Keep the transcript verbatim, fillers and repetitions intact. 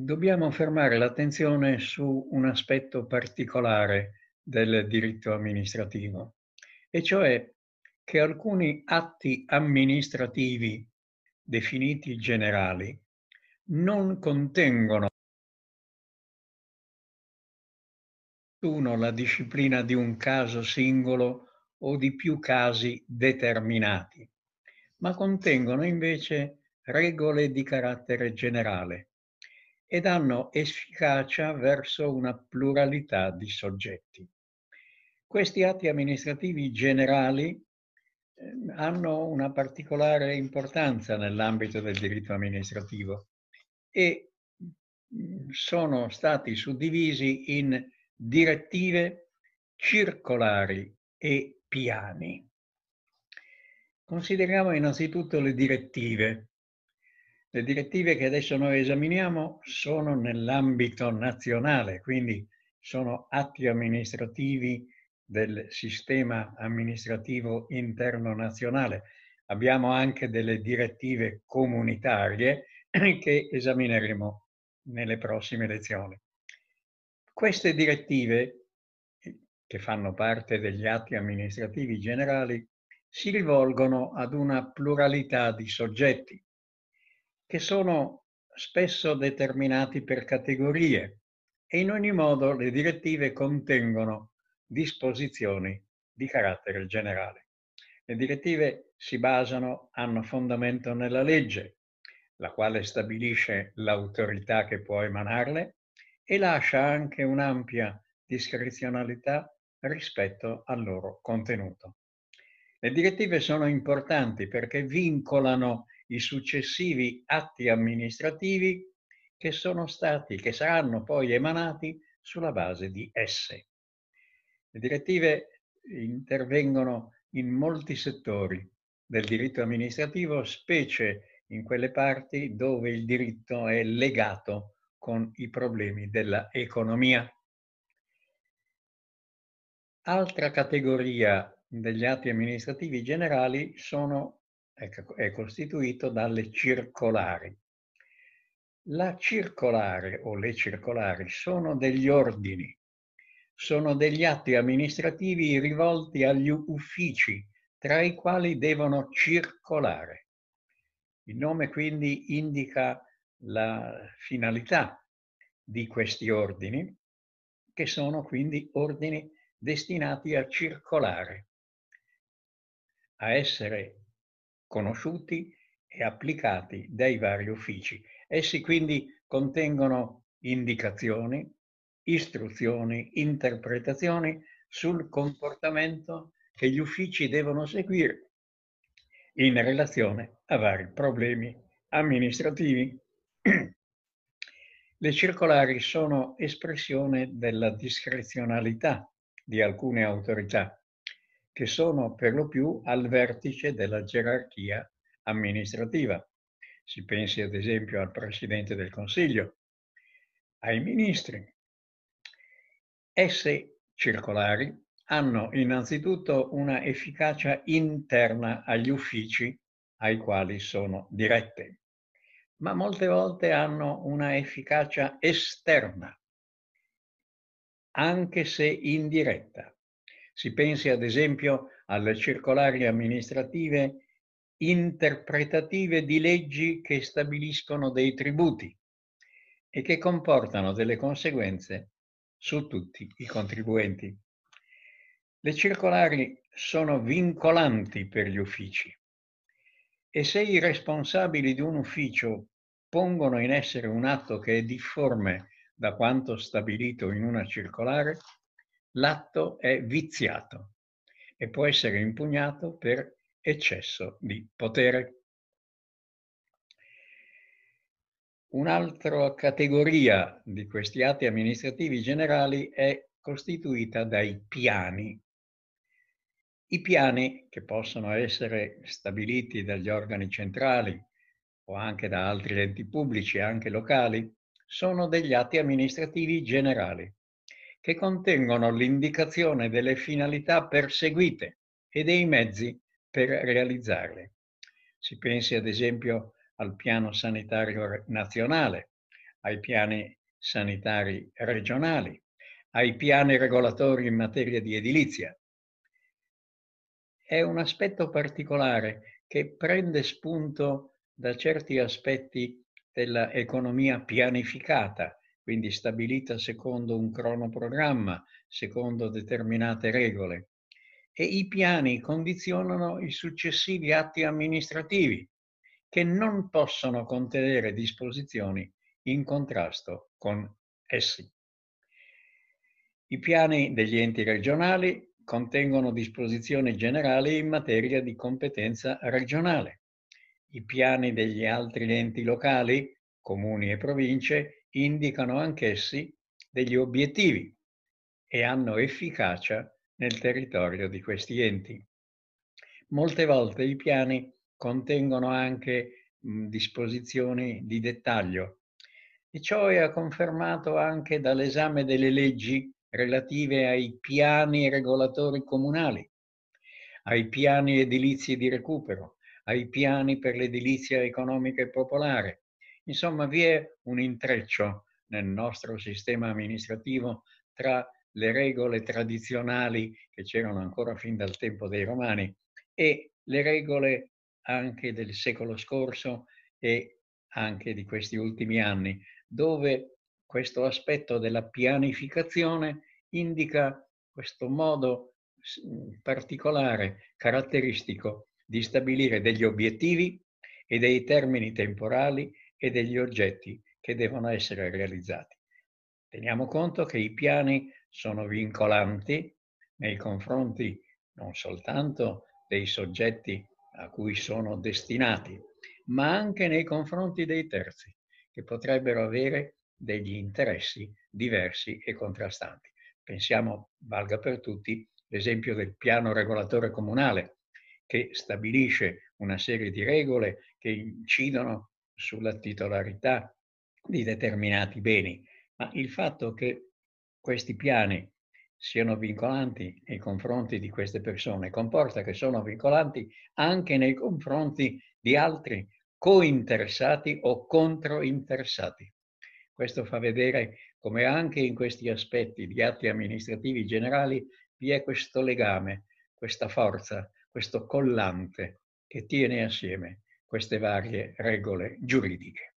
Dobbiamo fermare l'attenzione su un aspetto particolare del diritto amministrativo, e cioè che alcuni atti amministrativi definiti generali non contengono la disciplina di un caso singolo o di più casi determinati, ma contengono invece regole di carattere generale e danno efficacia verso una pluralità di soggetti. Questi atti amministrativi generali hanno una particolare importanza nell'ambito del diritto amministrativo e sono stati suddivisi in direttive, circolari e piani. Consideriamo innanzitutto le direttive. Le direttive che adesso noi esaminiamo sono nell'ambito nazionale, quindi sono atti amministrativi del sistema amministrativo interno nazionale. Abbiamo anche delle direttive comunitarie che esamineremo nelle prossime lezioni. Queste direttive, che fanno parte degli atti amministrativi generali, si rivolgono ad una pluralità di soggetti, che sono spesso determinati per categorie, e in ogni modo le direttive contengono disposizioni di carattere generale. Le direttive si basano, hanno fondamento nella legge, la quale stabilisce l'autorità che può emanarle e lascia anche un'ampia discrezionalità rispetto al loro contenuto. Le direttive sono importanti perché vincolano i successivi atti amministrativi che sono stati, che saranno poi emanati sulla base di esse. Le direttive intervengono in molti settori del diritto amministrativo, specie in quelle parti dove il diritto è legato con i problemi della economia. Altra categoria degli atti amministrativi generali sono è costituito dalle circolari. La circolare o le circolari sono degli ordini, sono degli atti amministrativi rivolti agli uffici tra i quali devono circolare. Il nome quindi indica la finalità di questi ordini, che sono quindi ordini destinati a circolare, a essere conosciuti e applicati dai vari uffici. Essi quindi contengono indicazioni, istruzioni, interpretazioni sul comportamento che gli uffici devono seguire in relazione a vari problemi amministrativi. Le circolari sono espressione della discrezionalità di alcune autorità, che sono per lo più al vertice della gerarchia amministrativa. Si pensi ad esempio al Presidente del Consiglio, ai Ministri. Esse circolari hanno innanzitutto una efficacia interna agli uffici ai quali sono dirette, ma molte volte hanno una efficacia esterna, anche se indiretta. Si pensi ad esempio alle circolari amministrative interpretative di leggi che stabiliscono dei tributi e che comportano delle conseguenze su tutti i contribuenti. Le circolari sono vincolanti per gli uffici e se i responsabili di un ufficio pongono in essere un atto che è difforme da quanto stabilito in una circolare, l'atto è viziato e può essere impugnato per eccesso di potere. Un'altra categoria di questi atti amministrativi generali è costituita dai piani. I piani, che possono essere stabiliti dagli organi centrali o anche da altri enti pubblici, anche locali, sono degli atti amministrativi generali, che contengono l'indicazione delle finalità perseguite e dei mezzi per realizzarle. Si pensi ad esempio al piano sanitario nazionale, ai piani sanitari regionali, ai piani regolatori in materia di edilizia. È un aspetto particolare che prende spunto da certi aspetti dell'economia pianificata, quindi stabilita secondo un cronoprogramma, secondo determinate regole. E i piani condizionano i successivi atti amministrativi, che non possono contenere disposizioni in contrasto con essi. I piani degli enti regionali contengono disposizioni generali in materia di competenza regionale. I piani degli altri enti locali, comuni e province, indicano anch'essi degli obiettivi e hanno efficacia nel territorio di questi enti. Molte volte i piani contengono anche mh, disposizioni di dettaglio, e ciò è confermato anche dall'esame delle leggi relative ai piani regolatori comunali, ai piani edilizi di recupero, ai piani per l'edilizia economica e popolare. Insomma, vi è un intreccio nel nostro sistema amministrativo tra le regole tradizionali, che c'erano ancora fin dal tempo dei Romani, e le regole anche del secolo scorso e anche di questi ultimi anni, dove questo aspetto della pianificazione indica questo modo particolare, caratteristico, di stabilire degli obiettivi e dei termini temporali e degli oggetti che devono essere realizzati. Teniamo conto che i piani sono vincolanti nei confronti non soltanto dei soggetti a cui sono destinati, ma anche nei confronti dei terzi, che potrebbero avere degli interessi diversi e contrastanti. Pensiamo, valga per tutti, l'esempio del piano regolatore comunale, che stabilisce una serie di regole che incidono sulla titolarità di determinati beni, ma il fatto che questi piani siano vincolanti nei confronti di queste persone comporta che sono vincolanti anche nei confronti di altri cointeressati o controinteressati. Questo fa vedere come anche in questi aspetti di atti amministrativi generali vi è questo legame, questa forza, questo collante che tiene assieme queste varie regole giuridiche.